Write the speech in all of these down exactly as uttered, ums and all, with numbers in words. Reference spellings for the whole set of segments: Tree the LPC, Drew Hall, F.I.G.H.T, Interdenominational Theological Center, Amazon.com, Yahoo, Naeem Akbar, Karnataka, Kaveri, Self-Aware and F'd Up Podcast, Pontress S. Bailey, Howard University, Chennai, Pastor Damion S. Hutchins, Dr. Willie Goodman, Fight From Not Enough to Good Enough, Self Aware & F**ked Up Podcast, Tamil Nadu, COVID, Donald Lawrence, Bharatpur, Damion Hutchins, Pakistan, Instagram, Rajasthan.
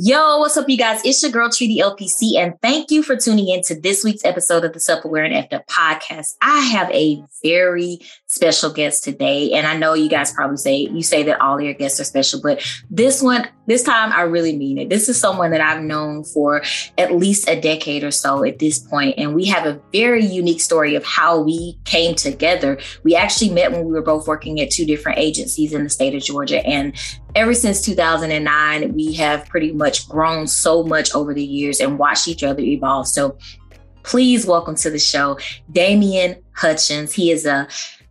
Yo, what's up, you guys? It's your girl, Tree the L P C, and thank you for tuning in to this week's episode of the Self-Aware and F'd Up Podcast. I have a very special guest today, and I know you guys probably say, you say that all your guests are special, but this one, this time, I really mean it. This is someone that I've known for at least a decade or so at this point, and we have a very unique story of how we came together. We actually met when we were both working at two different agencies in the state of Georgia, and ever since two thousand nine, we have pretty much grown so much over the years and watched each other evolve. So please welcome to the show, Damion Hutchins. He is a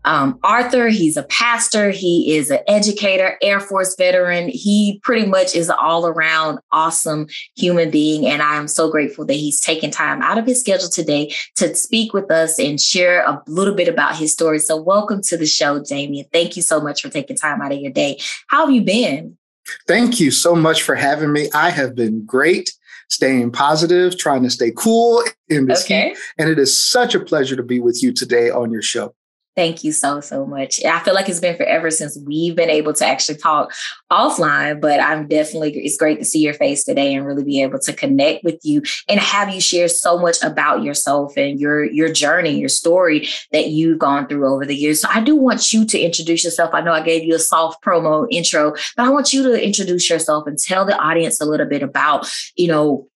um, author. He's a pastor. He is an educator, Air Force veteran. He pretty much is an all-around awesome human being. And I am so grateful that he's taken time out of his schedule today to speak with us and share a little bit about his story. So welcome to the show, Damion. Thank you so much for taking time out of your day. How have you been? Thank you so much for having me. I have been great, staying positive, trying to stay cool in this okay. heat. And it is such a pleasure to be with you today on your show. Thank you so, so much. I feel like it's been forever since we've been able to actually talk offline, but I'm definitely, it's great to see your face today and really be able to connect with you and have you share so much about yourself and your, your journey, your story that you've gone through over the years. So I do want you to introduce yourself. I know I gave you a soft promo intro, but I want you to introduce yourself and tell the audience a little bit about, you know,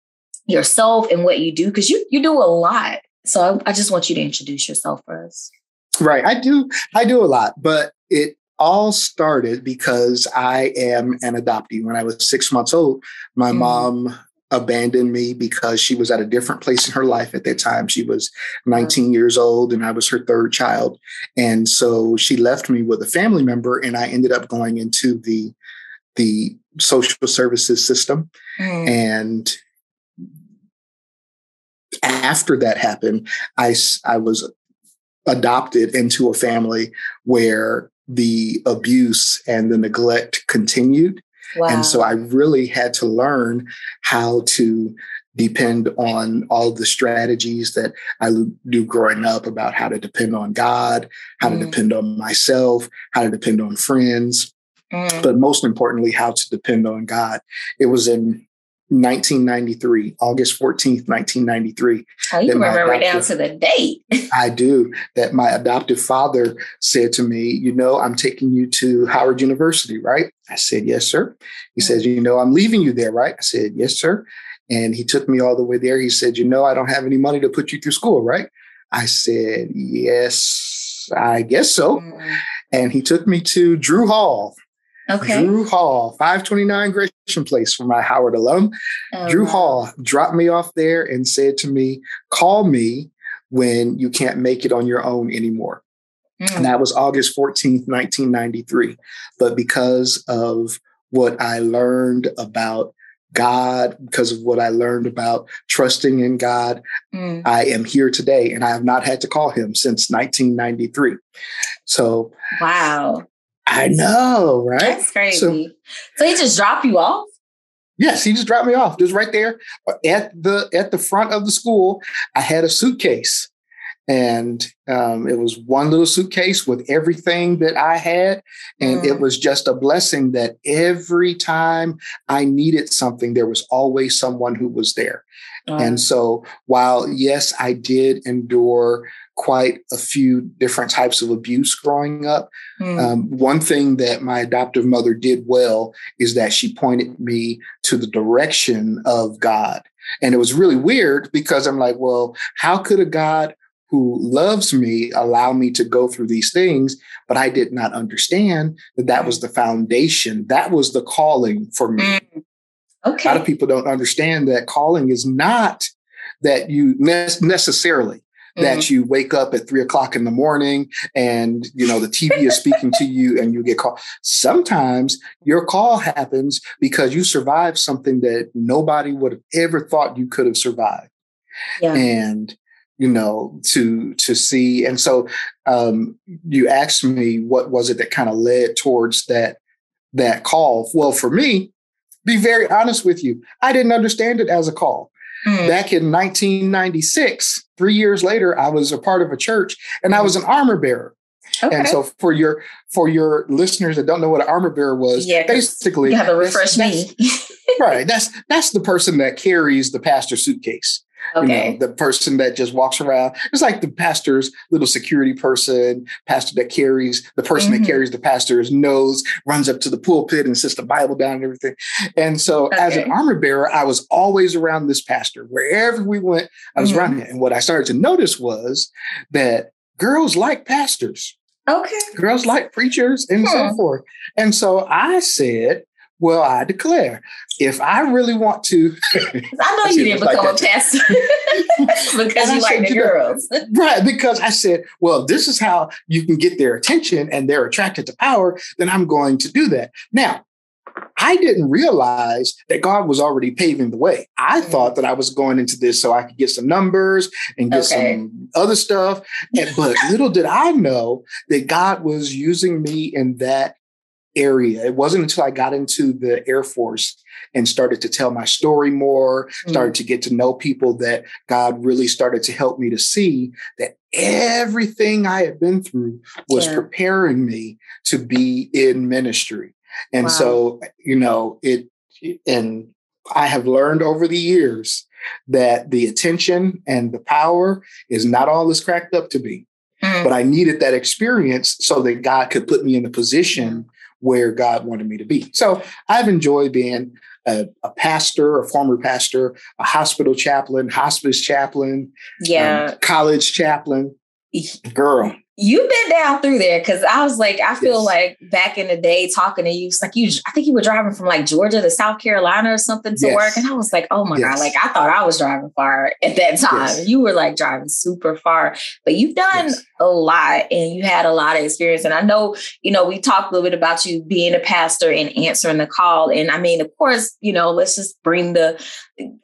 yourself and what you do, because you, you do a lot. So I, I just want you to introduce yourself first. Right. I do. I do a lot, but it all started because I am an adoptee. When I was six months old, my mm-hmm. mom abandoned me because she was at a different place in her life at that time. She was nineteen mm-hmm. years old and I was her third child. And so she left me with a family member and I ended up going into the the social services system. Mm-hmm. And after that happened, I, I was adopted into a family where the abuse and the neglect continued. Wow. And so I really had to learn how to depend on all the strategies that I do growing up about how to depend on God, how mm. to depend on myself, how to depend on friends, mm. but most importantly, how to depend on God. It was in nineteen ninety-three, August fourteenth, nineteen ninety-three. Oh, you remember adoptive, down to the date. I do. That my adoptive father said to me, you know, I'm taking you to Howard University, right? I said, yes, sir. He mm-hmm. says, you know, I'm leaving you there, right? I said, yes, sir. And he took me all the way there. He said, you know, I don't have any money to put you through school, right? I said, yes, I guess so. Mm-hmm. And he took me to Drew Hall. Okay. Drew Hall, five twenty-nine Gratian Place for my Howard alum. Oh. Drew Hall dropped me off there and said to me, call me when you can't make it on your own anymore. Mm. And that was August fourteenth, nineteen ninety-three. But because of what I learned about God, because of what I learned about trusting in God, mm. I am here today. And I have not had to call him since nineteen ninety-three. So, wow. I know, right? That's crazy. So, so he just dropped you off? Yes, he just dropped me off. Just right there at the at the front of the school. I had a suitcase, and um, it was one little suitcase with everything that I had, and mm. it was just a blessing that every time I needed something, there was always someone who was there. Mm. And so, while yes, I did endure quite a few different types of abuse growing up. Mm. Um, one thing that my adoptive mother did well is that she pointed me to the direction of God. And it was really weird because I'm like, well, how could a God who loves me allow me to go through these things? But I did not understand that that was the foundation. That was the calling for me. Mm. Okay. A lot of people don't understand that calling is not that you ne- necessarily that mm-hmm. you wake up at three o'clock in the morning and, you know, the T V is speaking to you and you get called. Sometimes your call happens because you survived something that nobody would have ever thought you could have survived. Yeah. And, you know, to to see. And so um, you asked me, what was it that kind of led towards that that call? Well, for me, be very honest with you, I didn't understand it as a call. Mm. Back in nineteen ninety-six, three years later, I was a part of a church and mm. I was an armor bearer. Okay. And so for your for your listeners that don't know what an armor bearer was, yeah, basically you have to refresh me. Right. That's that's the person that carries the pastor suitcase. Okay. You know, the person that just walks around. It's like the pastor's little security person, pastor that carries, the person mm-hmm. that carries the pastor's nose, runs up to the pulpit and sits the Bible down and everything. And so okay. as an armor bearer, I was always around this pastor. Wherever we went, I was mm-hmm. around him. And what I started to notice was that girls like pastors. Okay. Girls like preachers and yeah. so forth. And so I said, well, I declare, if I really want to. I know you didn't become like a pastor because you like the girls. Right. Because I said, well, this is how you can get their attention and they're attracted to power. Then I'm going to do that. Now, I didn't realize that God was already paving the way. I mm-hmm. thought that I was going into this so I could get some numbers and get okay. some other stuff. And, but little did I know that God was using me in that area. It wasn't until I got into the Air Force and started to tell my story more, mm-hmm. started to get to know people, that God really started to help me to see that everything I had been through was yeah. preparing me to be in ministry. And wow. so, you know, it, and I have learned over the years that the attention and the power is not all it's cracked up to be, mm. but I needed that experience so that God could put me in the position where God wanted me to be. So I've enjoyed being a, a pastor, a former pastor, a hospital chaplain, hospice chaplain, yeah. um, college chaplain, girl. You've been down through there, because I was like, I feel yes. like back in the day talking to you, it's like you, I think you were driving from like Georgia to South Carolina or something to yes. work. And I was like, oh my yes. God, like I thought I was driving far at that time. Yes. You were like driving super far, but you've done yes. a lot and you had a lot of experience. And I know, you know, we talked a little bit about you being a pastor and answering the call. And I mean, of course, you know, let's just bring the,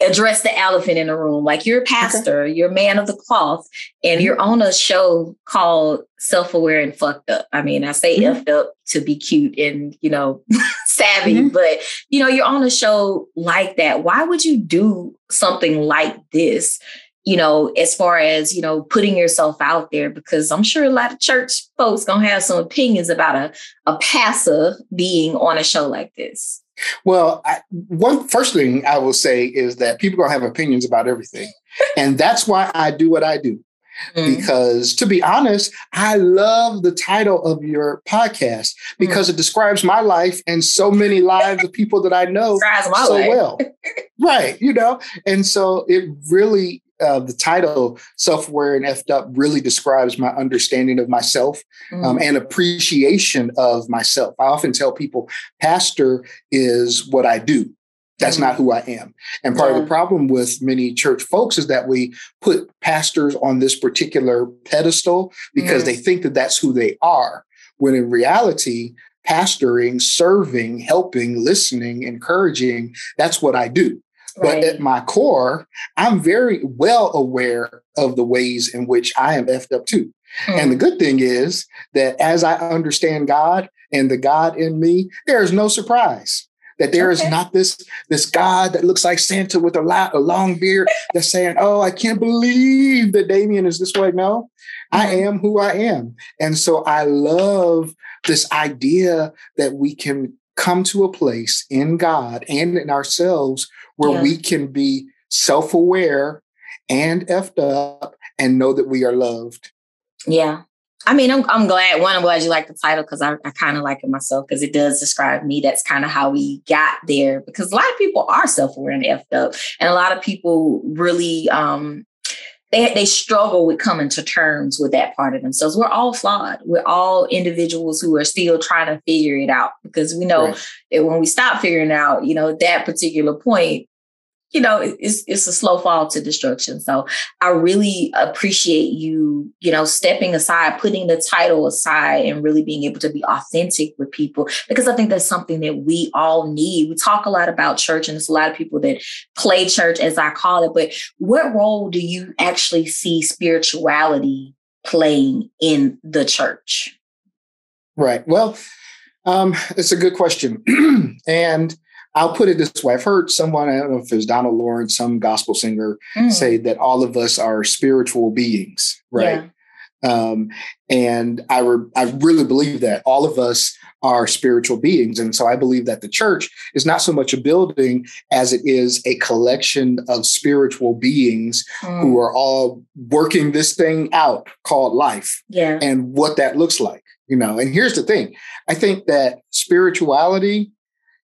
address the elephant in the room. Like you're a pastor, okay. you're a man of the cloth, and you're on a show called Self-Aware and F'd Up. I mean, I say mm-hmm. F'd up to be cute and, you know, savvy, mm-hmm. but, you know, you're on a show like that. Why would you do something like this, you know, as far as, you know, putting yourself out there? Because I'm sure a lot of church folks going to have some opinions about a, a pastor being on a show like this. Well, I, one first thing I will say is that people are going to have opinions about everything. And that's why I do what I do. Mm. Because to be honest, I love the title of your podcast because mm. it describes my life and so many lives of people that I know so life. Well. Right. You know, and so it really uh, the title Self-Aware and F'd Up really describes my understanding of myself mm. um, and appreciation of myself. I often tell people pastor is what I do. That's not who I am. And part yeah. of the problem with many church folks is that we put pastors on this particular pedestal because mm. they think that that's who they are. When in reality, pastoring, serving, helping, listening, encouraging, that's what I do. Right. But at my core, I'm very well aware of the ways in which I am effed up too. Mm. And the good thing is that as I understand God and the God in me, there is no surprise. That there okay. is not this, this God that looks like Santa with a, lot, a long beard that's saying, oh, I can't believe that Damion is this way. No, mm-hmm. I am who I am. And so I love this idea that we can come to a place in God and in ourselves where yeah. we can be self-aware and effed up and know that we are loved. Yeah. I mean, I'm I'm glad, one, I'm glad you like the title because I, I kind of like it myself because it does describe me. That's kind of how we got there because a lot of people are self-aware and effed up. And a lot of people really, um, they they struggle with coming to terms with that part of themselves. We're all flawed. We're all individuals who are still trying to figure it out because we know right. that when we stop figuring out, you know, that particular point, you know, it's it's a slow fall to destruction. So I really appreciate you, you know, stepping aside, putting the title aside and really being able to be authentic with people, because I think that's something that we all need. We talk a lot about church and there's a lot of people that play church, as I call it. But what role do you actually see spirituality playing in the church? Right. Well, um, it's a good question. And I'll put it this way. I've heard someone, I don't know if it was Donald Lawrence, some gospel singer, mm. say that all of us are spiritual beings, right? Yeah. Um, and I, re- I really believe that all of us are spiritual beings. And so I believe that the church is not so much a building as it is a collection of spiritual beings mm. who are all working this thing out called life yeah. and what that looks like, you know. And here's the thing. I think that spirituality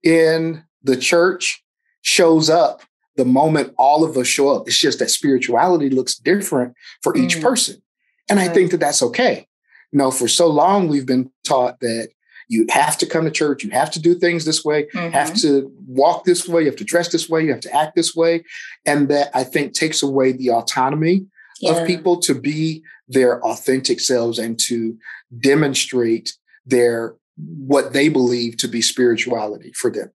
in the church shows up the moment all of us show up. It's just that spirituality looks different for mm. each person. And I think that that's okay. You know, for so long, we've been taught that you have to come to church. You have to do things this way, mm-hmm. have to walk this way. You have to dress this way. You have to act this way. And that, I think, takes away the autonomy yeah. of people to be their authentic selves and to demonstrate their what they believe to be spirituality for them.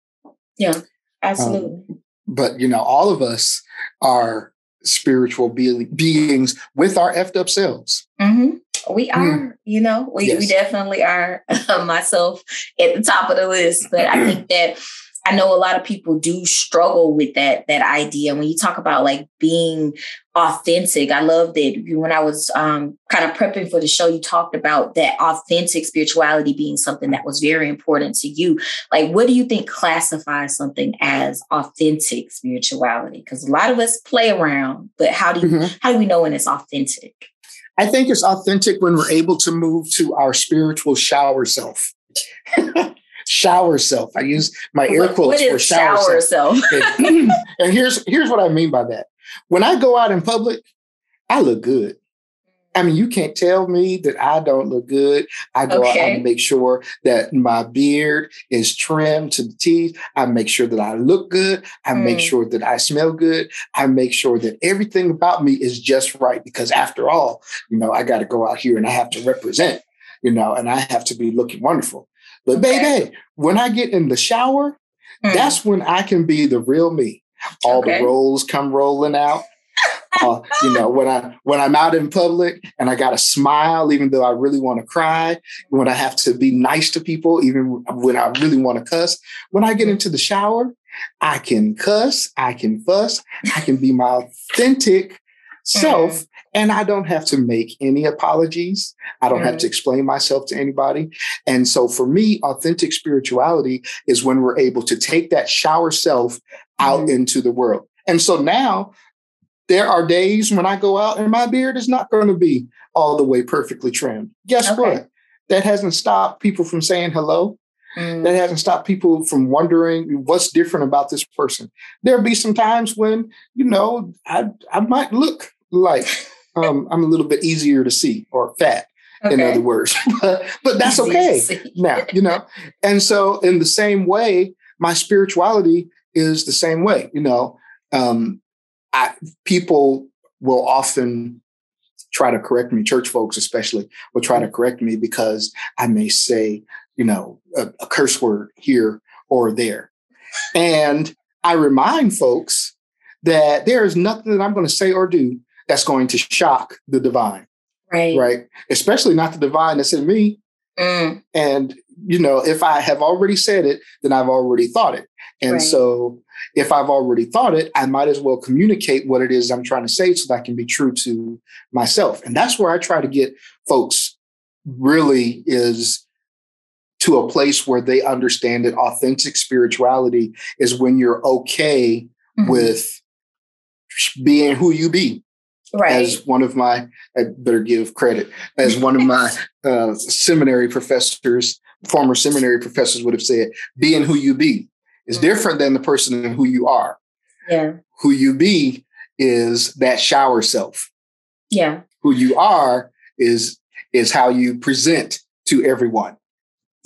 Yeah, absolutely. Um, but, you know, all of us are spiritual be- beings with our effed up selves. Mm-hmm. We are, mm. you know, we, yes. we definitely are, uh, myself at the top of the list. But I think that I know a lot of people do struggle with that, that idea. When you talk about like being authentic, I love that when I was um, kind of prepping for the show, you talked about that authentic spirituality being something that was very important to you. Like, what do you think classifies something as authentic spirituality? Because a lot of us play around, but how do you, mm-hmm. how do we know when it's authentic? I think it's authentic when we're able to move to our spiritual shower self. Shower self. I use my air quotes for shower, shower self. self? and, and here's here's what I mean by that. When I go out in public, I look good. I mean, you can't tell me that I don't look good. I go okay. out and make sure that my beard is trimmed to the teeth. I make sure that I look good. I mm. make sure that I smell good. I make sure that everything about me is just right. Because after all, you know, I got to go out here and I have to represent, you know, and I have to be looking wonderful. But okay. baby, when I get in the shower, mm. that's when I can be the real me. All okay. the rolls come rolling out. Uh, you know, when I when I'm out in public and I got to smile, even though I really want to cry, when I have to be nice to people, even when I really want to cuss, when I get into the shower, I can cuss, I can fuss, I can be my authentic self. And I don't have to make any apologies. I don't mm. have to explain myself to anybody. And so for me, authentic spirituality is when we're able to take that shower self out mm. into the world. And so now, there are days when I go out and my beard is not going to be all the way perfectly trimmed. Guess okay. what? That hasn't stopped people from saying hello. Mm. That hasn't stopped people from wondering what's different about this person. There'll be some times when, you know, I I might look like um, I'm a little bit easier to see, or fat, okay. in other words. but, but that's okay now, you know. And so in the same way, my spirituality is the same way, you know. Um, I, people will often try to correct me. Church folks, especially, will try to correct me because I may say, you know, a, a curse word here or there. And I remind folks that there is nothing that I'm going to say or do that's going to shock the divine. Right. Right. Especially not the divine that's in me. Mm. And, you know, if I have already said it, then I've already thought it. And right. so if I've already thought it, I might as well communicate what it is I'm trying to say so that I can be true to myself. And that's where I try to get folks really is to a place where they understand that authentic spirituality is when you're okay mm-hmm. with being who you be. Right. As one of my, I better give credit, as one of my uh, seminary professors, former seminary professors would have said, being who you be is different than the person and who you are. Yeah. Who you be is that shower self. Yeah. Who you are is is how you present to everyone.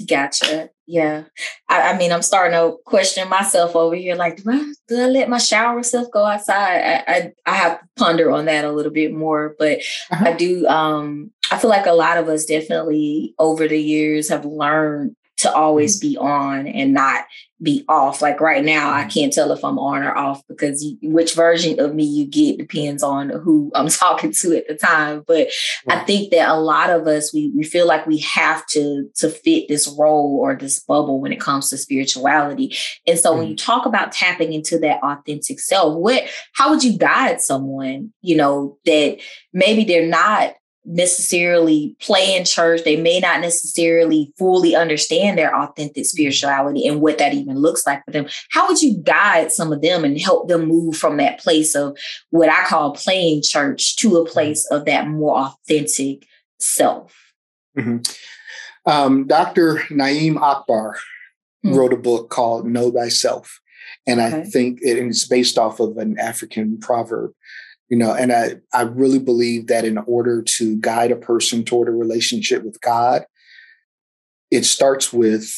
Gotcha. Yeah. I, I mean, I'm starting to question myself over here. Like, do I, do I let my shower self go outside? I, I, I have to ponder on that a little bit more, but uh-huh. I do. Um, I feel like a lot of us definitely over the years have learned to always be on and not be off. Like right now, I can't tell if I'm on or off because you, which version of me you get depends on who I'm talking to at the time. But yeah. I think that a lot of us, we we feel like we have to, to fit this role or this bubble when it comes to spirituality. And so mm. when you talk about tapping into that authentic self, what, how would you guide someone, you know, that maybe they're not necessarily play in church. They may not necessarily fully understand their authentic spirituality and what that even looks like for them. How would you guide some of them and help them move from that place of what I call playing church to a place of that more authentic self? Mm-hmm. Um, Doctor Naeem Akbar mm-hmm. wrote a book called Know Thyself. And okay. I think it, and it's based off of an African proverb. You know, and I, I really believe that in order to guide a person toward a relationship with God, it starts with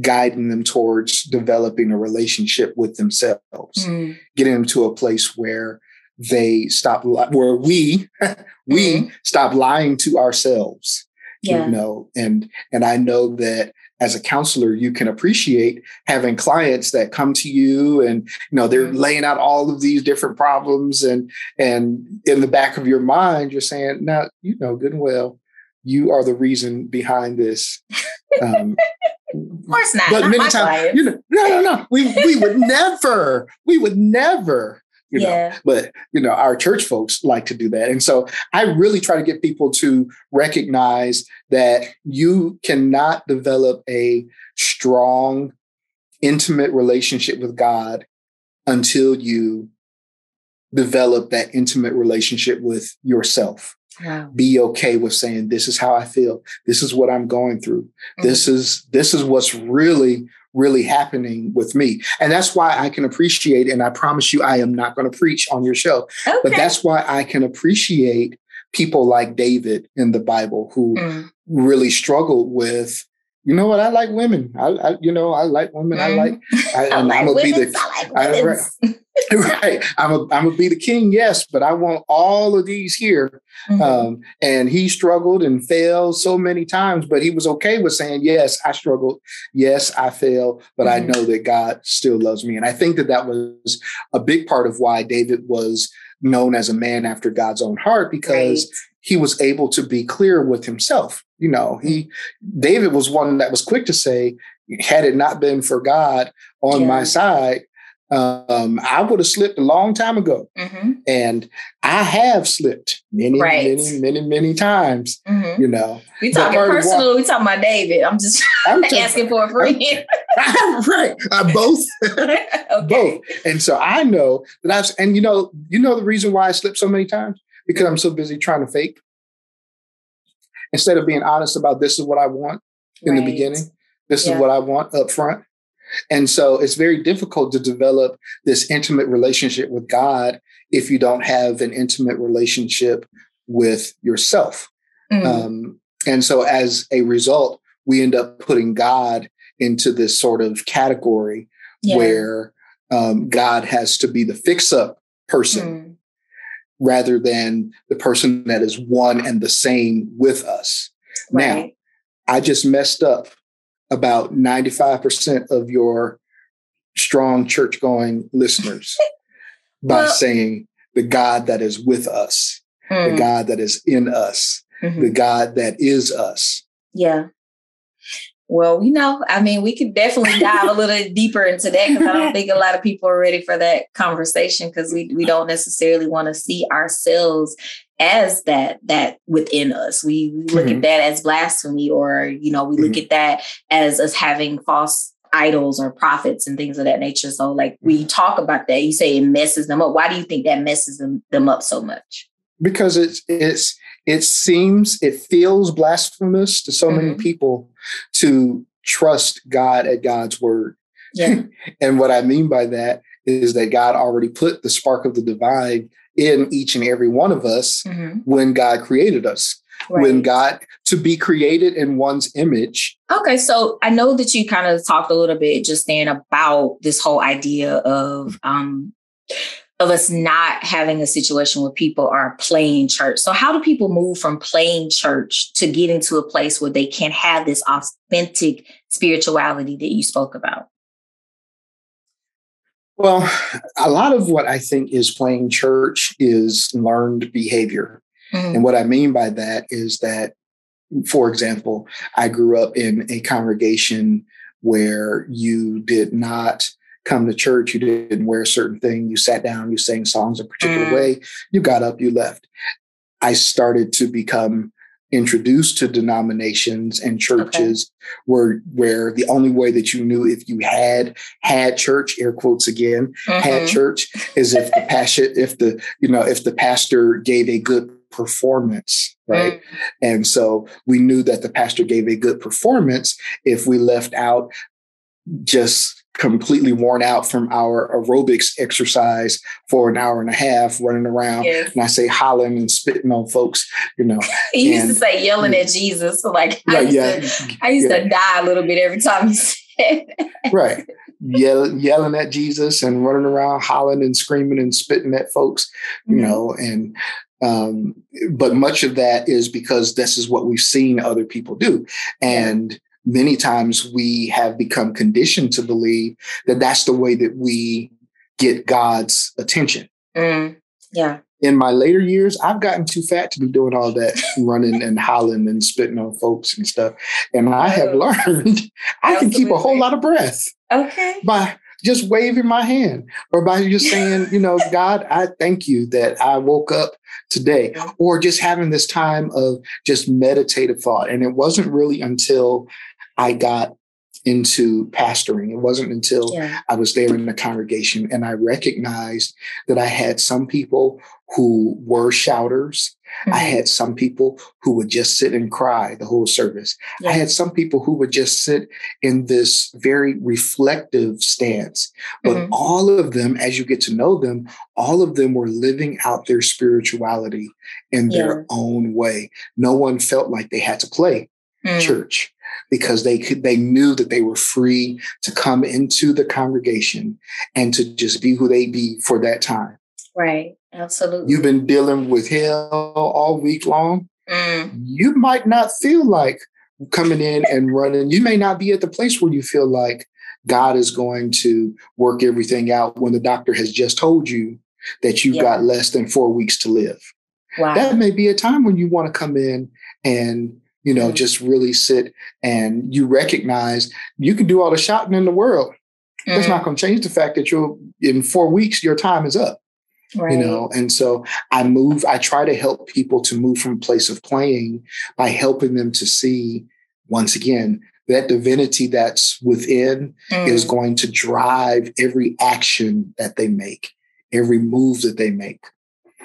guiding them towards developing a relationship with themselves, mm. getting them to a place where they stop, li- where we, we mm. stop lying to ourselves, yeah. you know, and, and I know that as a counselor, you can appreciate having clients that come to you and, you know, they're laying out all of these different problems. And, and in the back of your mind, you're saying, now, you know, good and well, you are the reason behind this. Um, of course not. But not many times, you know, no, no, no, we, we would never, we would never. You know, yeah. But, you know, our church folks like to do that. And so I really try to get people to recognize that you cannot develop a strong, intimate relationship with God until you develop that intimate relationship with yourself. Wow. Be okay with saying, this is how I feel. This is what I'm going through. Mm-hmm. This is this is what's really really happening with me. And that's why I can appreciate, and I promise you, I am not going to preach on your show, okay. but that's why I can appreciate people like David in the Bible who mm. really struggled with, you know what? I like women. I, I you know, I like women. Mm. I like, I, I like I'm gonna be the, I like I, right, right. I'm a, I'm gonna be the king. Yes. But I want all of these here. Mm-hmm. Um, and he struggled and failed so many times, but he was okay with saying, yes, I struggled. Yes, I failed, but mm-hmm. I know that God still loves me. And I think that that was a big part of why David was known as a man after God's own heart, because right. he was able to be clear with himself. You know, he, David was one that was quick to say, had it not been for God on yeah. my side, um, I would have slipped a long time ago. Mm-hmm. And I have slipped many, right. many, many, many times, mm-hmm. you know. We talking personal, we talking about David. I'm just I'm talking, asking for a friend. I'm, right. I both, okay. both. And so I know that I've, and you know, you know the reason why I slipped so many times? Because I'm so busy trying to fake. Instead of being honest about this is what I want in right. the beginning, this yeah. is what I want up front. And so it's very difficult to develop this intimate relationship with God if you don't have an intimate relationship with yourself. Mm. Um, and so as a result, we end up putting God into this sort of category yeah. where um, God has to be the fix-up person. Mm. rather than the person that is one and the same with us. Right. Now, I just messed up about ninety-five percent of your strong church-going listeners well, by saying the God that is with us, mm. the God that is in us, mm-hmm. the God that is us. Yeah. Well, you know, I mean, we could definitely dive a little deeper into that because I don't think a lot of people are ready for that conversation because we, we don't necessarily want to see ourselves as that that within us. We look mm-hmm. at that as blasphemy or, you know, we mm-hmm. look at that as us having false idols or prophets and things of that nature. So like we talk about that, you say it messes them up. Why do you think that messes them, them up so much? Because it's it's it seems it feels blasphemous to so mm-hmm. many people to trust God at God's word. Yeah. And what I mean by that is that God already put the spark of the divine in each and every one of us mm-hmm. when God created us, right. when God to be created in one's image. Okay. So I know that you kind of talked a little bit just then about this whole idea of, um, of us not having a situation where people are playing church. So how do people move from playing church to getting to a place where they can have this authentic spirituality that you spoke about? Well, a lot of what I think is playing church is learned behavior. Mm-hmm. And what I mean by that is that, for example, I grew up in a congregation where you did not come to church, you didn't wear a certain thing, you sat down, you sang songs a particular mm. way, you got up, you left. I started to become introduced to denominations and churches okay. where where the only way that you knew if you had had church, air quotes again, mm-hmm. had church is if the passion, if the, you know, if the pastor gave a good performance, right? Mm. And so we knew that the pastor gave a good performance if we left out just completely worn out from our aerobics exercise for an hour and a half running around. Yes. And I say hollering and spitting on folks, you know. He used and, to say yelling at Jesus. So like, I right, used, yeah, to, I used yeah. to die a little bit every time he said that. Right. Yell, yelling at Jesus and running around hollering and screaming and spitting at folks, you mm-hmm. know, and um, but much of that is because this is what we've seen other people do. And many times we have become conditioned to believe that that's the way that we get God's attention. Mm, yeah. In my later years, I've gotten too fat to be doing all that running and hollering and spitting on folks and stuff. And I have learned I Absolutely. Can keep a whole lot of breath. Okay. By just waving my hand or by just saying, you know, God, I thank you that I woke up today, or just having this time of just meditative thought. And it wasn't really until I got into pastoring. It wasn't until yeah. I was there in the congregation and I recognized that I had some people who were shouters. Mm-hmm. I had some people who would just sit and cry the whole service. Yeah. I had some people who would just sit in this very reflective stance. But mm-hmm. all of them, as you get to know them, all of them were living out their spirituality in yeah. their own way. No one felt like they had to play mm. church because they could, they knew that they were free to come into the congregation and to just be who they be for that time. Right. Absolutely. You've been dealing with hell all week long. Mm. You might not feel like coming in and running. You may not be at the place where you feel like God is going to work everything out when the doctor has just told you that you've yeah. got less than four weeks to live. Wow. That may be a time when you want to come in and, you know, mm. just really sit and you recognize you can do all the shouting in the world. Mm. That's not going to change the fact that you're in four weeks, your time is up. Right. You know, and so I move, I try to help people to move from a place of playing by helping them to see, once again, that divinity that's within mm. is going to drive every action that they make, every move that they make.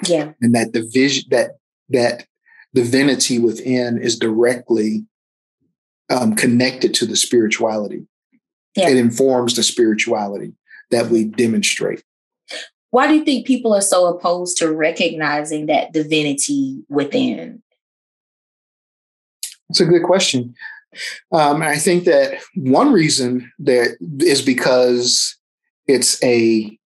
Yeah. And that division, that, that divinity within is directly um, connected to the spirituality. Yeah. It informs the spirituality that we demonstrate. Why do you think people are so opposed to recognizing that divinity within? That's a good question. Um, I think that one reason that is because it's a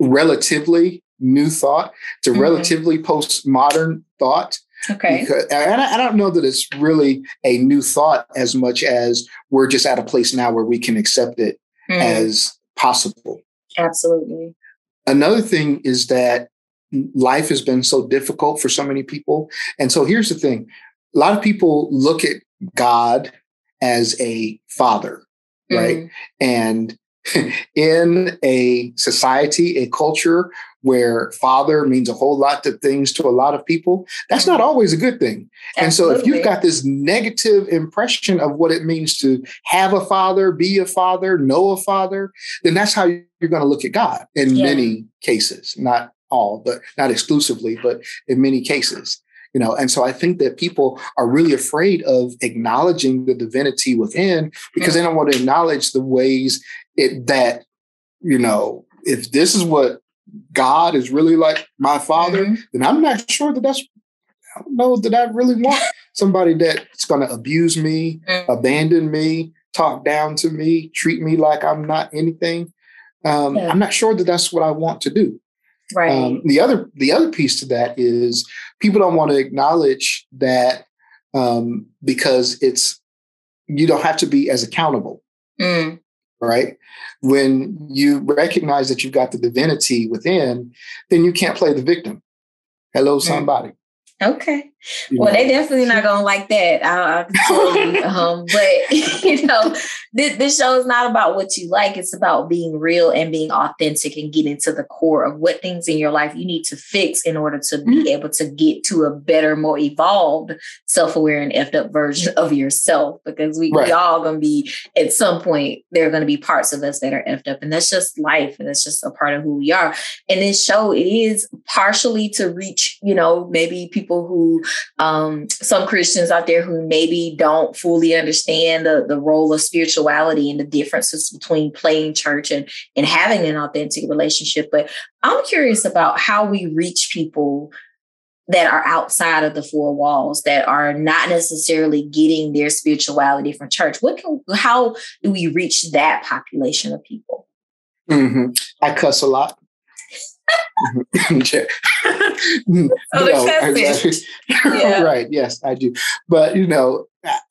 relatively new thought. It's a mm-hmm. relatively postmodern thought. Okay. Because, and I, I don't know that it's really a new thought as much as we're just at a place now where we can accept it mm. as possible. Absolutely. Another thing is that life has been so difficult for so many people. And so here's the thing. A lot of people look at God as a father, mm-hmm. right? And in a society, a culture where father means a whole lot of things to a lot of people, that's not always a good thing. Absolutely. And so if you've got this negative impression of what it means to have a father, be a father, know a father, then that's how you're going to look at God in yeah. many cases, not all, but not exclusively, but in many cases. You know, and so I think that people are really afraid of acknowledging the divinity within because mm-hmm. they don't want to acknowledge the ways it that, you know, if this is what God is really like my father, mm-hmm. then I'm not sure that that's, I don't know that I really want somebody that's going to abuse me, mm-hmm. abandon me, talk down to me, treat me like I'm not anything. Um, yeah. I'm not sure that that's what I want to do. Right. Um, the other the other piece to that is people don't want to acknowledge that um, because it's you don't have to be as accountable. Mm. Right. When you recognize that you've got the divinity within, then you can't play the victim. Hello, somebody. Mm. Okay. You well, know. They definitely not going to like that. I, I um, but, you know, this, this show is not about what you like. It's about being real and being authentic and getting to the core of what things in your life you need to fix in order to be mm-hmm. able to get to a better, more evolved, self-aware and effed up version of yourself. Because we, right. we all going to be, at some point, there are going to be parts of us that are effed up. And that's just life. And that's just a part of who we are. And this show, it is partially to reach, you know, maybe people who um some Christians out there who maybe don't fully understand the, the role of spirituality and the differences between playing church and and having an authentic relationship. But I'm curious about how we reach people that are outside of the four walls, that are not necessarily getting their spirituality from church. What can, how do we reach that population of people? Mm-hmm. I cuss a lot. yeah. you know, exactly. yeah. Right. Yes, I do. But, you know,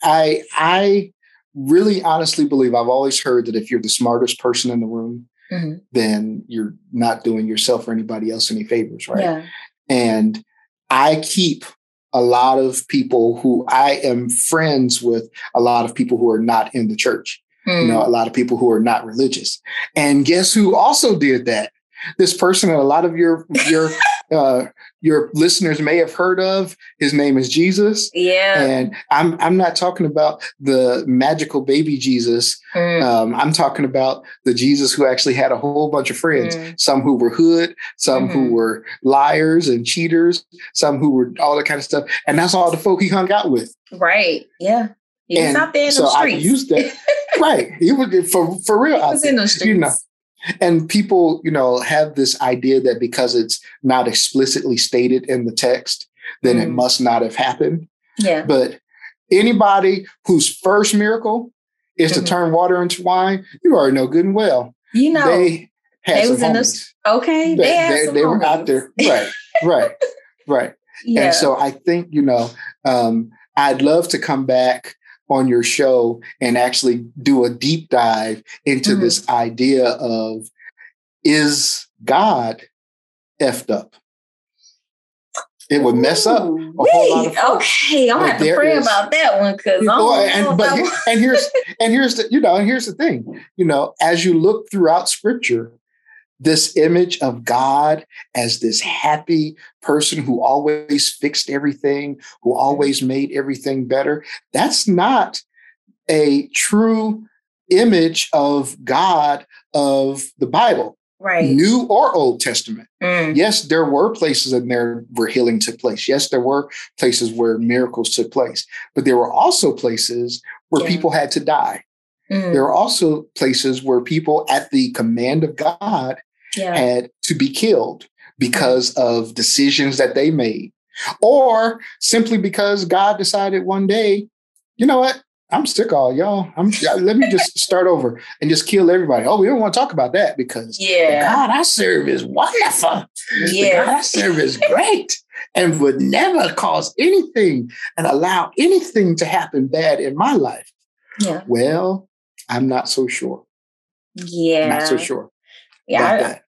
I I really honestly believe I've always heard that if you're the smartest person in the room, mm-hmm. then you're not doing yourself or anybody else any favors. Right. Yeah. And I keep a lot of people who I am friends with, a lot of people who are not in the church, mm. you know, a lot of people who are not religious. And guess who also did that? This person that a lot of your your uh, your listeners may have heard of, his name is Jesus. Yeah, and I'm I'm not talking about the magical baby Jesus. Mm. Um, I'm talking about the Jesus who actually had a whole bunch of friends. Mm. Some who were hood, some mm-hmm. who were liars and cheaters, some who were all that kind of stuff. And that's all the folk he hung out with. Right. Yeah. He was out there in so the streets. I used that. right. He was for for real. He was in the streets. You know. And people, you know, have this idea that because it's not explicitly stated in the text, then mm. it must not have happened. Yeah. But anybody whose first miracle is mm-hmm. to turn water into wine, you already know good and well. You know, they had they was in this. Okay. They, they, had they, some they were out there. Right. Right. right. Yeah. And so I think, you know, um, I'd love to come back on your show and actually do a deep dive into mm-hmm. this idea of, is God effed up? It would mess up. Ooh, a whole lot of okay, I'm gonna have to pray is, about that one because and, but, and here's and here's the you know and here's the thing, you know, as you look throughout Scripture, this image of God as this happy person who always fixed everything, who always made everything better. That's not a true image of God of the Bible, right? New or Old Testament. Mm. Yes, there were places in there where healing took place. Yes, there were places where miracles took place, but there were also places where yeah. people had to die. Mm. There were also places where people at the command of God Yeah. had to be killed because of decisions that they made, or simply because God decided one day, you know what? I'm sick of all y'all. I'm let me just start over and just kill everybody. Oh, we don't want to talk about that because yeah. the God I serve is wonderful. Yeah. The God I serve is great and would never cause anything and allow anything to happen bad in my life. Yeah. Well, I'm not so sure. Yeah. Not so sure. Yeah, I,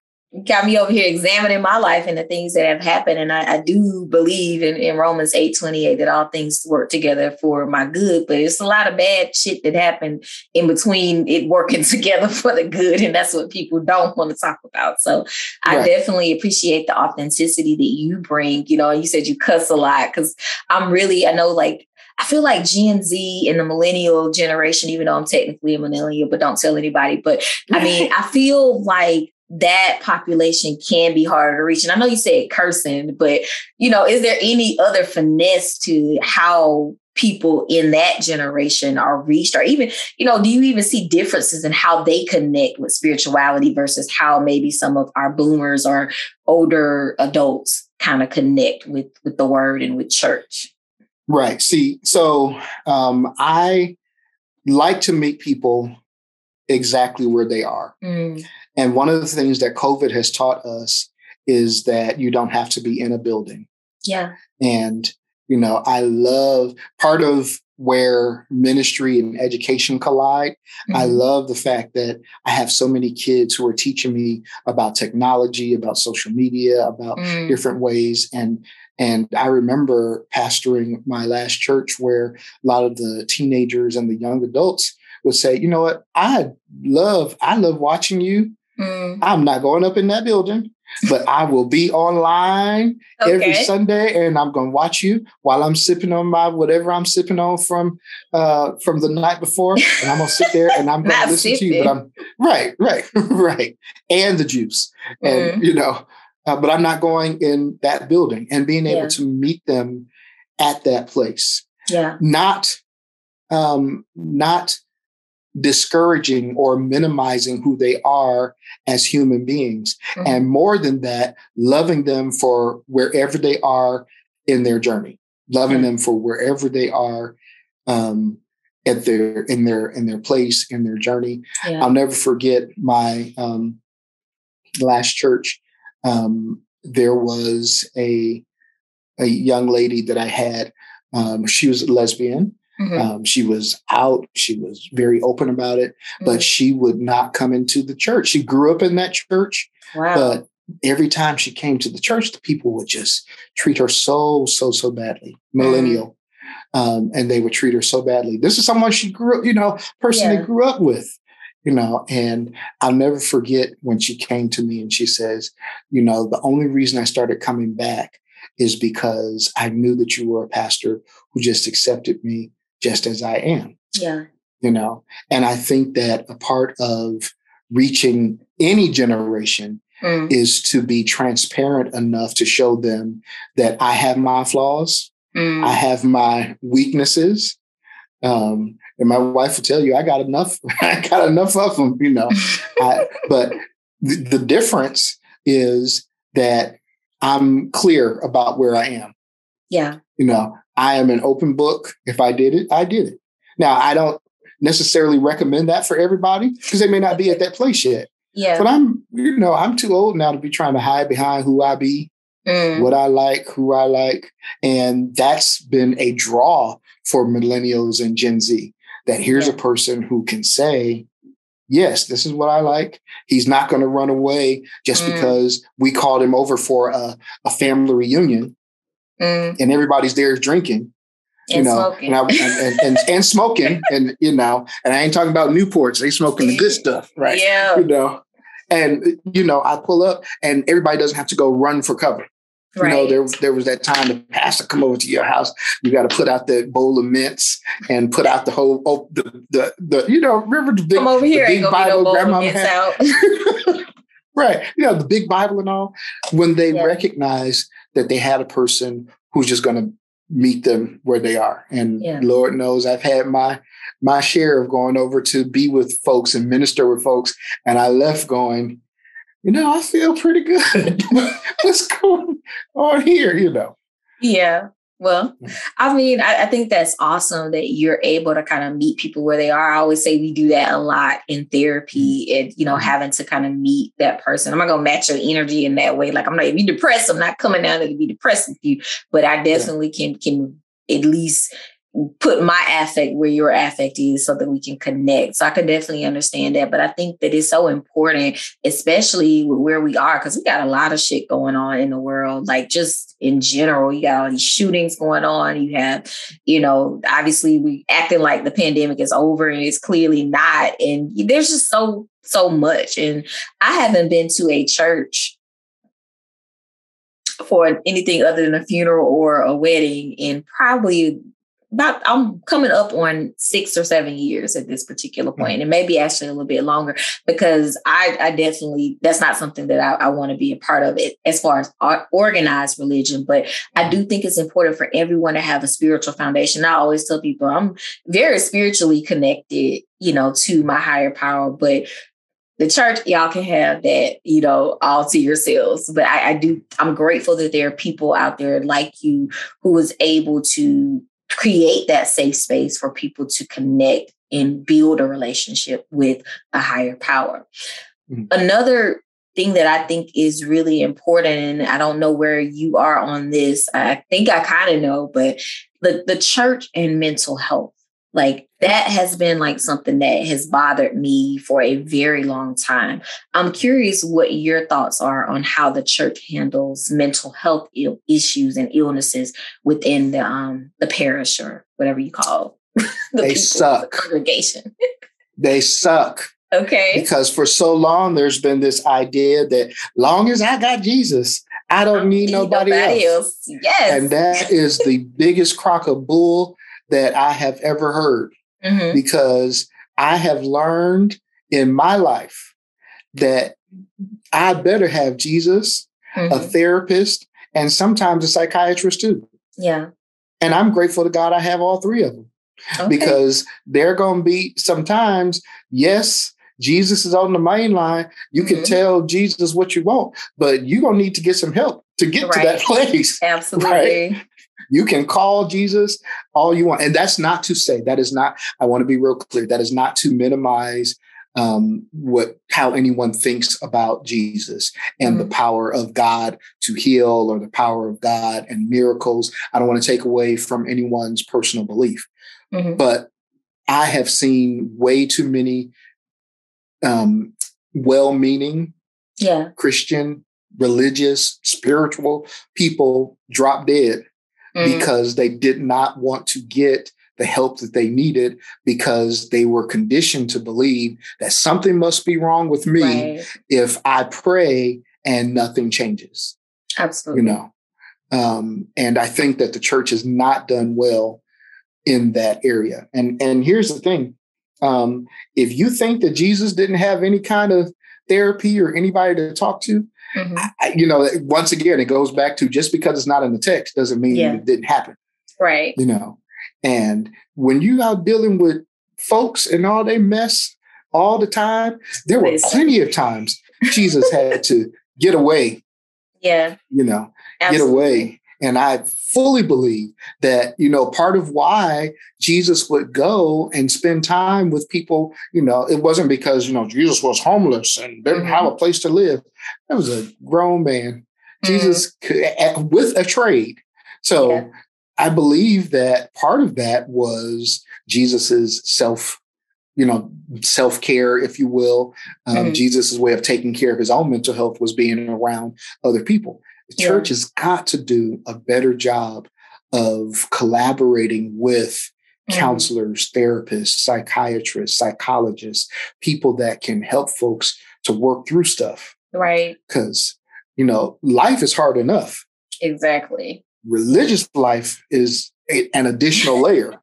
got me over here examining my life and the things that have happened. And I, I do believe in, in Romans eight twenty-eight that all things work together for my good. But it's a lot of bad shit that happened in between it working together for the good. And that's what people don't want to talk about. So I right. definitely appreciate the authenticity that you bring. You know, you said you cuss a lot because I'm really, I know like, I feel like Gen Z and the millennial generation, even though I'm technically a millennial, but don't tell anybody. But I mean, I feel like that population can be harder to reach. And I know you said cursing, but, you know, is there any other finesse to how people in that generation are reached? Or even, you know, do you even see differences in how they connect with spirituality versus how maybe some of our boomers or older adults kind of connect with, with the word and with church? Right. See, so um, I like to meet people exactly where they are. Mm. And one of the things that COVID has taught us is that you don't have to be in a building. Yeah. And You know, I love part of where ministry and education collide. Mm-hmm. I love the fact that I have so many kids who are teaching me about technology, about social media, about mm. different ways. And and I remember pastoring my last church where a lot of the teenagers and the young adults would say, you know what, I love, I love watching you. Mm. I'm not going up in that building, but I will be online okay. every Sunday, and I'm going to watch you while I'm sipping on my whatever I'm sipping on from uh, from the night before. And I'm going to sit there and I'm going to listen sipping. to you. But I'm right, right, right. And the juice. Mm. And, you know, uh, but I'm not going in that building, and being able yeah. to meet them at that place. Yeah. Not, um, not discouraging or minimizing who they are as human beings. Mm-hmm. And more than that, loving them for wherever they are in their journey, loving mm-hmm. them for wherever they are um, at their, in their, in their place, in their journey. Yeah. I'll never forget my um, last church. Um, there was a, a young lady that I had. Um, she was a lesbian. Mm-hmm. Um, she was out. She was very open about it, mm-hmm. but she would not come into the church. She grew up in that church, wow. but every time she came to the church, the people would just treat her so, so, so badly. Millennial. Mm-hmm. Um, and they would treat her so badly. This is someone she grew up, you know, person yeah. they grew up with, you know, and I'll never forget when she came to me and she says, you know, the only reason I started coming back is because I knew that you were a pastor who just accepted me just as I am. Yeah. You know, and I think that a part of reaching any generation mm. is to be transparent enough to show them that I have my flaws. Mm. I have my weaknesses. Um, and my wife will tell you, I got enough, I got enough of them, you know, I, but th- the difference is that I'm clear about where I am. Yeah. You know, I am an open book. If I did it, I did it. Now, I don't necessarily recommend that for everybody because they may not be at that place yet. Yeah. But I'm, you know, I'm too old now to be trying to hide behind who I be, mm. what I like, who I like. And that's been a draw for millennials and Gen Z, that here's yeah. a person who can say, yes, this is what I like. He's not going to run away just mm. because we called him over for a, a family reunion. Mm. And everybody's there drinking, you and know, smoking. And, I, and, and and smoking, and you know, and I ain't talking about Newports. They smoking the good stuff, right? Yeah, you know, and you know, I pull up, and everybody doesn't have to go run for cover. Right. You know, there there was that time the pastor come over to your house. You got to put out the bowl of mints and put out the whole oh, the, the the you know, remember the big, come over here, the big Bible, no grandma had. Right, you know, the big Bible and all. When they yeah. recognize that they had a person who's just going to meet them where they are. And yeah. Lord knows I've had my my share of going over to be with folks and minister with folks. And I left going, you know, I feel pretty good. What's going on here, you know? Yeah. Well, I mean, I, I think that's awesome that you're able to kind of meet people where they are. I always say we do that a lot in therapy and, you know, having to kind of meet that person. I'm not going to match your energy in that way. Like, I'm not, if you're depressed, I'm not coming down there to be depressed with you, but I definitely can, can at least put my affect where your affect is so that we can connect. So I could definitely understand that. But I think that it's so important, especially with where we are, because we got a lot of shit going on in the world, like just in general. You got all these shootings going on. You have, you know, obviously we acting like the pandemic is over, and it's clearly not. And there's just so, so much. And I haven't been to a church for anything other than a funeral or a wedding in probably about, I'm coming up on six or seven years at this particular point, and maybe actually a little bit longer, because I, I definitely, that's not something that I, I want to be a part of it as far as organized religion. But I do think it's important for everyone to have a spiritual foundation. I always tell people I'm very spiritually connected, you know, to my higher power, but the church, y'all can have that, you know, all to yourselves. But I, I do, I'm grateful that there are people out there like you who is able to create that safe space for people to connect and build a relationship with a higher power. Mm-hmm. Another thing that I think is really important, and I don't know where you are on this. I think I kind of know, but the, the church and mental health, like that has been like something that has bothered me for a very long time. I'm curious what your thoughts are on how the church handles mental health Ill- issues and illnesses within the um the parish or whatever you call the they people, suck. The congregation. They suck. Okay. Because for so long, there's been this idea that long as I got Jesus, I don't, I don't need, need nobody, nobody else. else. Yes. And that is the biggest crock of bull that I have ever heard, mm-hmm. because I have learned in my life that I better have Jesus, mm-hmm. a therapist, and sometimes a psychiatrist too. Yeah. And I'm grateful to God I have all three of them, okay. because they're going to be sometimes, yes, Jesus is on the main line. You can mm-hmm. tell Jesus what you want, but you're going to need to get some help to get right. to that place. Absolutely. Right? You can call Jesus all you want. And that's not to say, that is not, I want to be real clear, that is not to minimize um, what how anyone thinks about Jesus and mm-hmm. the power of God to heal or the power of God and miracles. I don't want to take away from anyone's personal belief. Mm-hmm. But I have seen way too many um, well-meaning yeah. Christian, religious, spiritual people drop dead. Mm. Because they did not want to get the help that they needed because they were conditioned to believe that something must be wrong with me right. if I pray and nothing changes. Absolutely. You know, um, and I think that the church has not done well in that area. And and here's the thing. Um, if you think that Jesus didn't have any kind of therapy or anybody to talk to, mm-hmm. I, you know, once again, it goes back to just because it's not in the text doesn't mean yeah. it didn't happen. Right. You know, and when you out dealing with folks and all they mess all the time, there were plenty of times Jesus had to get away. Yeah. You know, Absolutely. get away. And I fully believe that, you know, part of why Jesus would go and spend time with people, you know, it wasn't because, you know, Jesus was homeless and didn't mm-hmm. have a place to live. That was a grown man, mm-hmm. Jesus could, at, with a trade. So yeah. I believe that part of that was Jesus's self, you know, self-care, if you will. Um, mm-hmm. Jesus's way of taking care of his own mental health was being around other people. The church yeah. has got to do a better job of collaborating with mm-hmm. counselors, therapists, psychiatrists, psychologists, people that can help folks to work through stuff. Right. Because, you know, life is hard enough. Exactly. Religious life is a, an additional layer.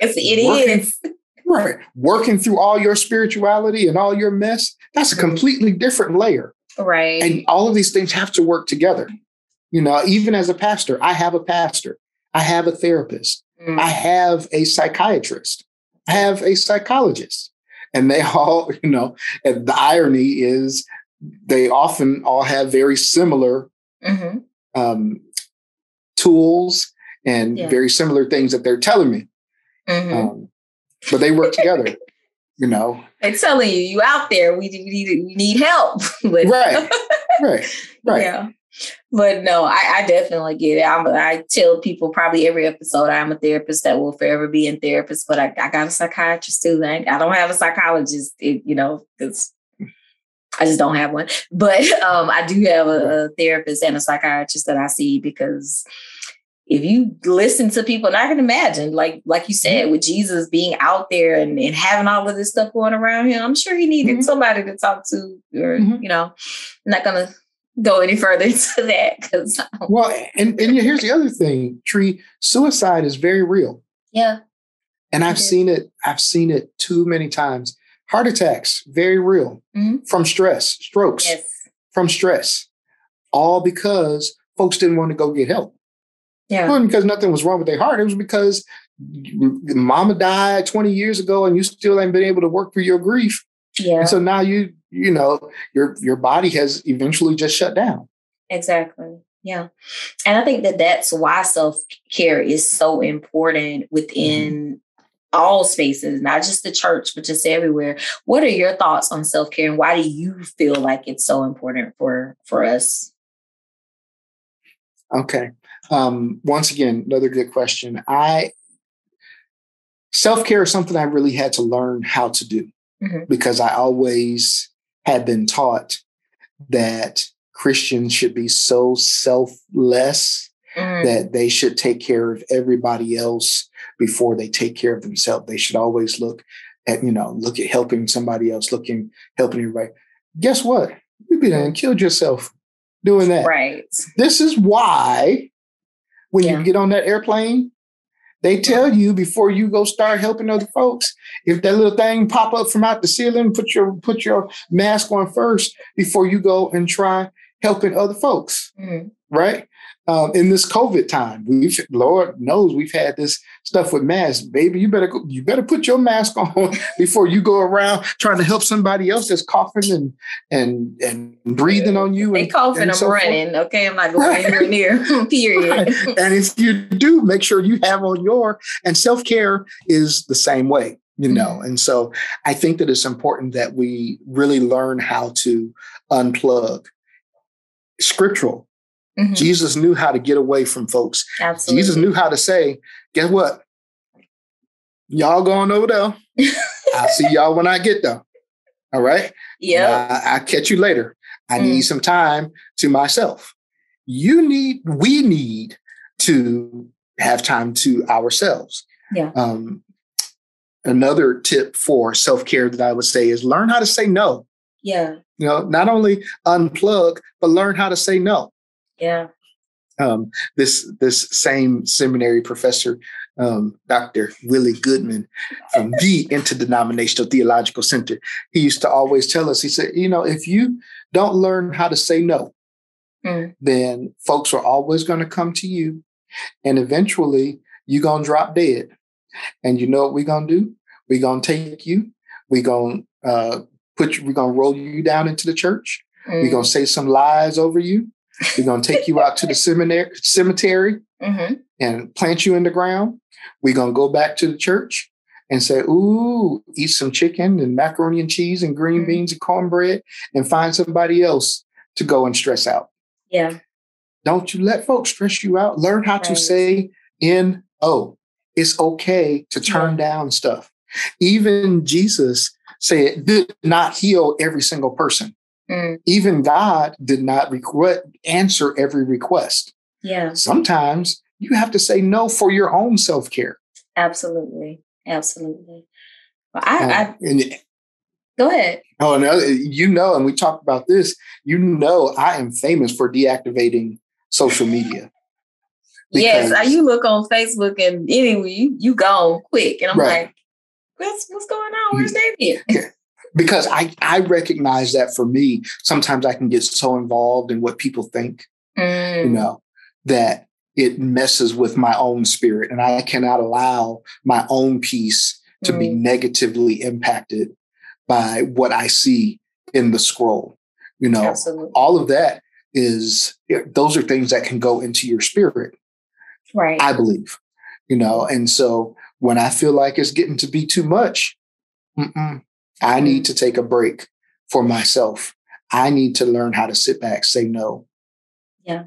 It's, it working, is. Right. Working through all your spirituality and all your mess, that's a completely different layer. Right. And all of these things have to work together. You know, even as a pastor, I have a pastor. I have a therapist. Mm. I have a psychiatrist. I have a psychologist. And they all, you know, and the irony is they often all have very similar mm-hmm. um, tools and yeah. very similar things that they're telling me. Mm-hmm. Um, but they work together. You know, I'm telling you, you out there, we need we need help. But, right, right, right. Yeah, but no, I, I definitely get it. I'm, I tell people probably every episode, I'm a therapist that will forever be in therapist, but I, I got a psychiatrist too. I, I don't have a psychologist, it, you know, because I just don't have one. But um, I do have a, a therapist and a psychiatrist that I see because. If you listen to people, and I can imagine, like like you said, with Jesus being out there and, and having all of this stuff going around him, I'm sure he needed mm-hmm. somebody to talk to or, mm-hmm. you know, I'm not going to go any further into that. Cause well, and, and here's the other thing, Tree, suicide is very real. Yeah. And I've yeah. seen it. I've seen it too many times. Heart attacks, very real mm-hmm. from stress, strokes yes. from stress, all because folks didn't want to go get help. Yeah. It wasn't because nothing was wrong with their heart. It was because mama died twenty years ago and you still ain't been able to work through your grief. Yeah. And so now you, you know, your, your body has eventually just shut down. Exactly. Yeah. And I think that that's why self-care is so important within all spaces, not just the church, but just everywhere. What are your thoughts on self-care, and why do you feel like it's so important for, for us? Okay. Um, once again, another good question. I self-care is something I really had to learn how to do, mm-hmm. because I always had been taught that Christians should be so selfless mm. that they should take care of everybody else before they take care of themselves. They should always look at, you know, look at helping somebody else, looking, helping everybody. Guess what? You've been and killed yourself doing that. Right. This is why when yeah. you get on that airplane, they tell you before you go start helping other folks, if that little thing pop up from out the ceiling, put your put your mask on first before you go and try helping other folks. Mm-hmm. Right. Um, in this COVID time, we've Lord knows we've had this stuff with masks. Baby, you better you better put your mask on before you go around trying to help somebody else that's coughing and and and breathing on you. They coughing, and I'm so running. Forth. Okay, I'm not going right. anywhere near. Period. Right. And if you do, make sure you have on your. And self-care is the same way, you know. Mm-hmm. And so I think that it's important that we really learn how to unplug. Scriptural. Mm-hmm. Jesus knew how to get away from folks. Absolutely. Jesus knew how to say, guess what? Y'all going over there. I'll see y'all when I get there. All right. Yeah. I'll catch you later. I mm. need some time to myself. You need, we need to have time to ourselves. Yeah. Um, another tip for self-care that I would say is learn how to say no. Yeah. You know, not only unplug, but learn how to say no. Yeah. Um, this this same seminary professor, um, Doctor Willie Goodman from the Interdenominational Theological Center, he used to always tell us, he said, you know, if you don't learn how to say no, mm. then folks are always going to come to you, and eventually you're going to drop dead. And you know what we're going to do? We're going to take you. We're going to uh, put you, we're going to roll you down into the church. Mm. We're going to say some lies over you. We're going to take you out to the seminary, cemetery mm-hmm. and plant you in the ground. We're going to go back to the church and say, ooh, eat some chicken and macaroni and cheese and green mm-hmm. beans and cornbread, and find somebody else to go and stress out. Yeah. Don't you let folks stress you out. Learn how right. to say N O. It's okay to turn yeah. down stuff. Even Jesus said, did not heal every single person. Mm. Even God did not request, answer every request. Yeah. Sometimes you have to say no for your own self-care. Absolutely. Absolutely. Well, I, um, I and, go ahead. Oh, no, you know, and we talked about this, you know, I am famous for deactivating social media. Yes. You look on Facebook and anyway, you, you gone quick. And I'm right. like, what's, what's going on? Where's David? Okay. Because I, I recognize that for me, sometimes I can get so involved in what people think, mm. you know, that it messes with my own spirit, and I cannot allow my own peace to mm. be negatively impacted by what I see in the scroll. You know, Absolutely. All of that is, those are things that can go into your spirit. Right. I believe, you know, and so when I feel like it's getting to be too much, mm-mm. I need to take a break for myself. I need to learn how to sit back, say no. Yeah.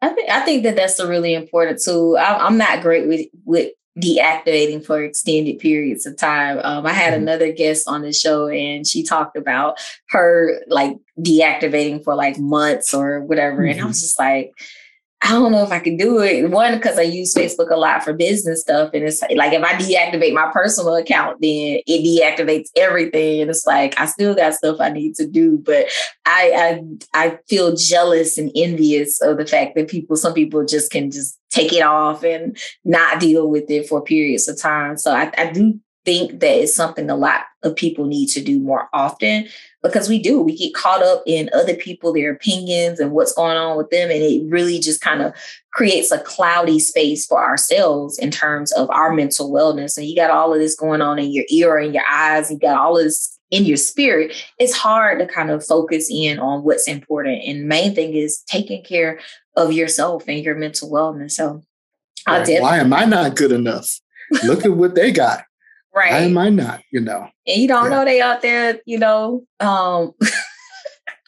I think, I think that that's a really important tool. I, I'm not great with, with deactivating for extended periods of time. Um, I had mm-hmm. another guest on the show, and she talked about her like deactivating for like months or whatever. Mm-hmm. And I was just like, I don't know if I can do it. One, because I use Facebook a lot for business stuff. And it's like, if I deactivate my personal account, then it deactivates everything. And it's like, I still got stuff I need to do. But I I, I feel jealous and envious of the fact that people, some people just can just take it off and not deal with it for periods of time. So I, I do think that it's something a lot of people need to do more often. Because we do, we get caught up in other people, their opinions and what's going on with them. And it really just kind of creates a cloudy space for ourselves in terms of our mental wellness. And you got all of this going on in your ear and your eyes. You got all of this in your spirit. It's hard to kind of focus in on what's important. And main thing is taking care of yourself and your mental wellness. So right. I'll definitely- why am I not good enough? Look at what they got. Right. Why am I not, you know? And you don't yeah. know they out there, you know, um,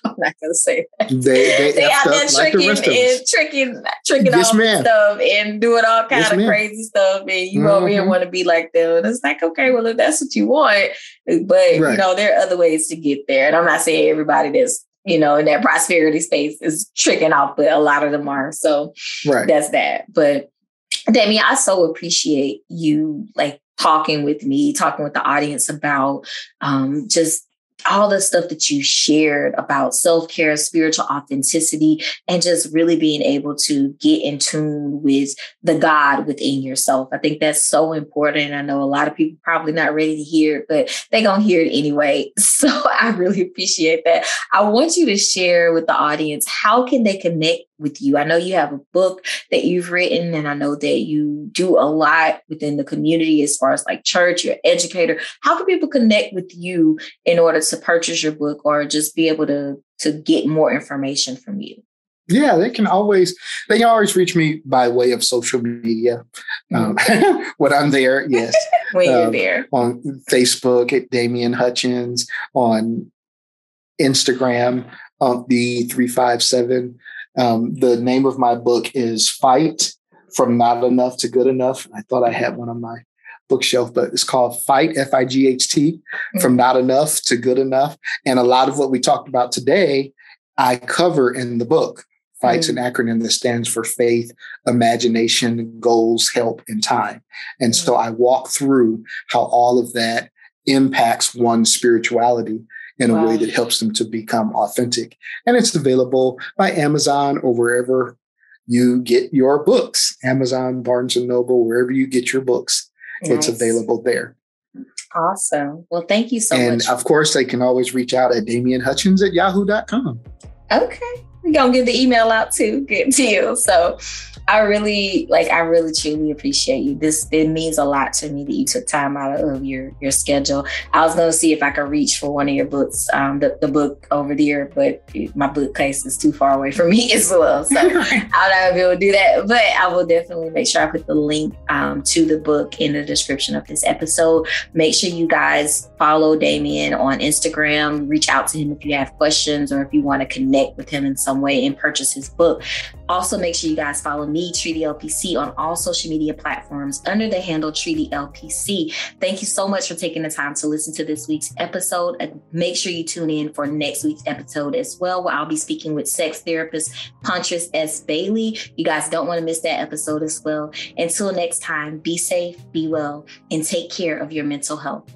I'm not going to say that. They, they, they out there like tricking, the and tricking, tricking yes, all this stuff and doing all kinds yes, of ma'am. crazy stuff. And you mm-hmm. over here want to be like them. And it's like, okay, well, if that's what you want. But, right. you know, there are other ways to get there. And I'm not saying everybody that's, you know, in that prosperity space is tricking off, but a lot of them are. So right. that's that. But Damion, I so appreciate you, like, talking with me, talking with the audience about um, just all the stuff that you shared about self-care, spiritual authenticity, and just really being able to get in tune with the God within yourself. I think that's so important. I know a lot of people probably not ready to hear it, but they're going to hear it anyway. So I really appreciate that. I want you to share with the audience, how can they connect with you? I know you have a book that you've written, and I know that you do a lot within the community as far as like church, you're an educator. How can people connect with you in order to purchase your book or just be able to, to get more information from you? Yeah, they can always they can always reach me by way of social media. Um, mm-hmm. when I'm there, yes. when um, you're there. On Facebook at Damion Hutchins, on Instagram, on the three five seven. Um, the name of my book is Fight From Not Enough to Good Enough. I thought I had one on my bookshelf, but it's called Fight, F I G H T, mm-hmm. From Not Enough to Good Enough. And a lot of what we talked about today, I cover in the book. Fight's mm-hmm. an acronym that stands for faith, imagination, goals, help, and time. And mm-hmm. so I walk through how all of that impacts one's spirituality in a wow. way that helps them to become authentic. And it's available by Amazon or wherever you get your books. Amazon, Barnes and Noble, wherever you get your books, nice. It's available there. Awesome. Well, thank you so and much. And of course, they can always reach out at DamionHutchins at yahoo dot com. Okay. We're going to get the email out too. Good deal. So I really, like, I really truly appreciate you. This, it means a lot to me that you took time out of your, your schedule. I was going to see if I could reach for one of your books, um, the, the book over there, but my bookcase is too far away from me as well. So I don't know if it will do that, but I will definitely make sure I put the link um, to the book in the description of this episode. Make sure you guys follow Damion on Instagram, reach out to him if you have questions or if you want to connect with him in some way and purchase his book. Also, make sure you guys follow me, Tree the L P C, on all social media platforms under the handle Tree the L P C. Thank you so much for taking the time to listen to this week's episode. And make sure you tune in for next week's episode as well, where I'll be speaking with sex therapist Pontress S. Bailey. You guys don't want to miss that episode as well. Until next time, be safe, be well, and take care of your mental health.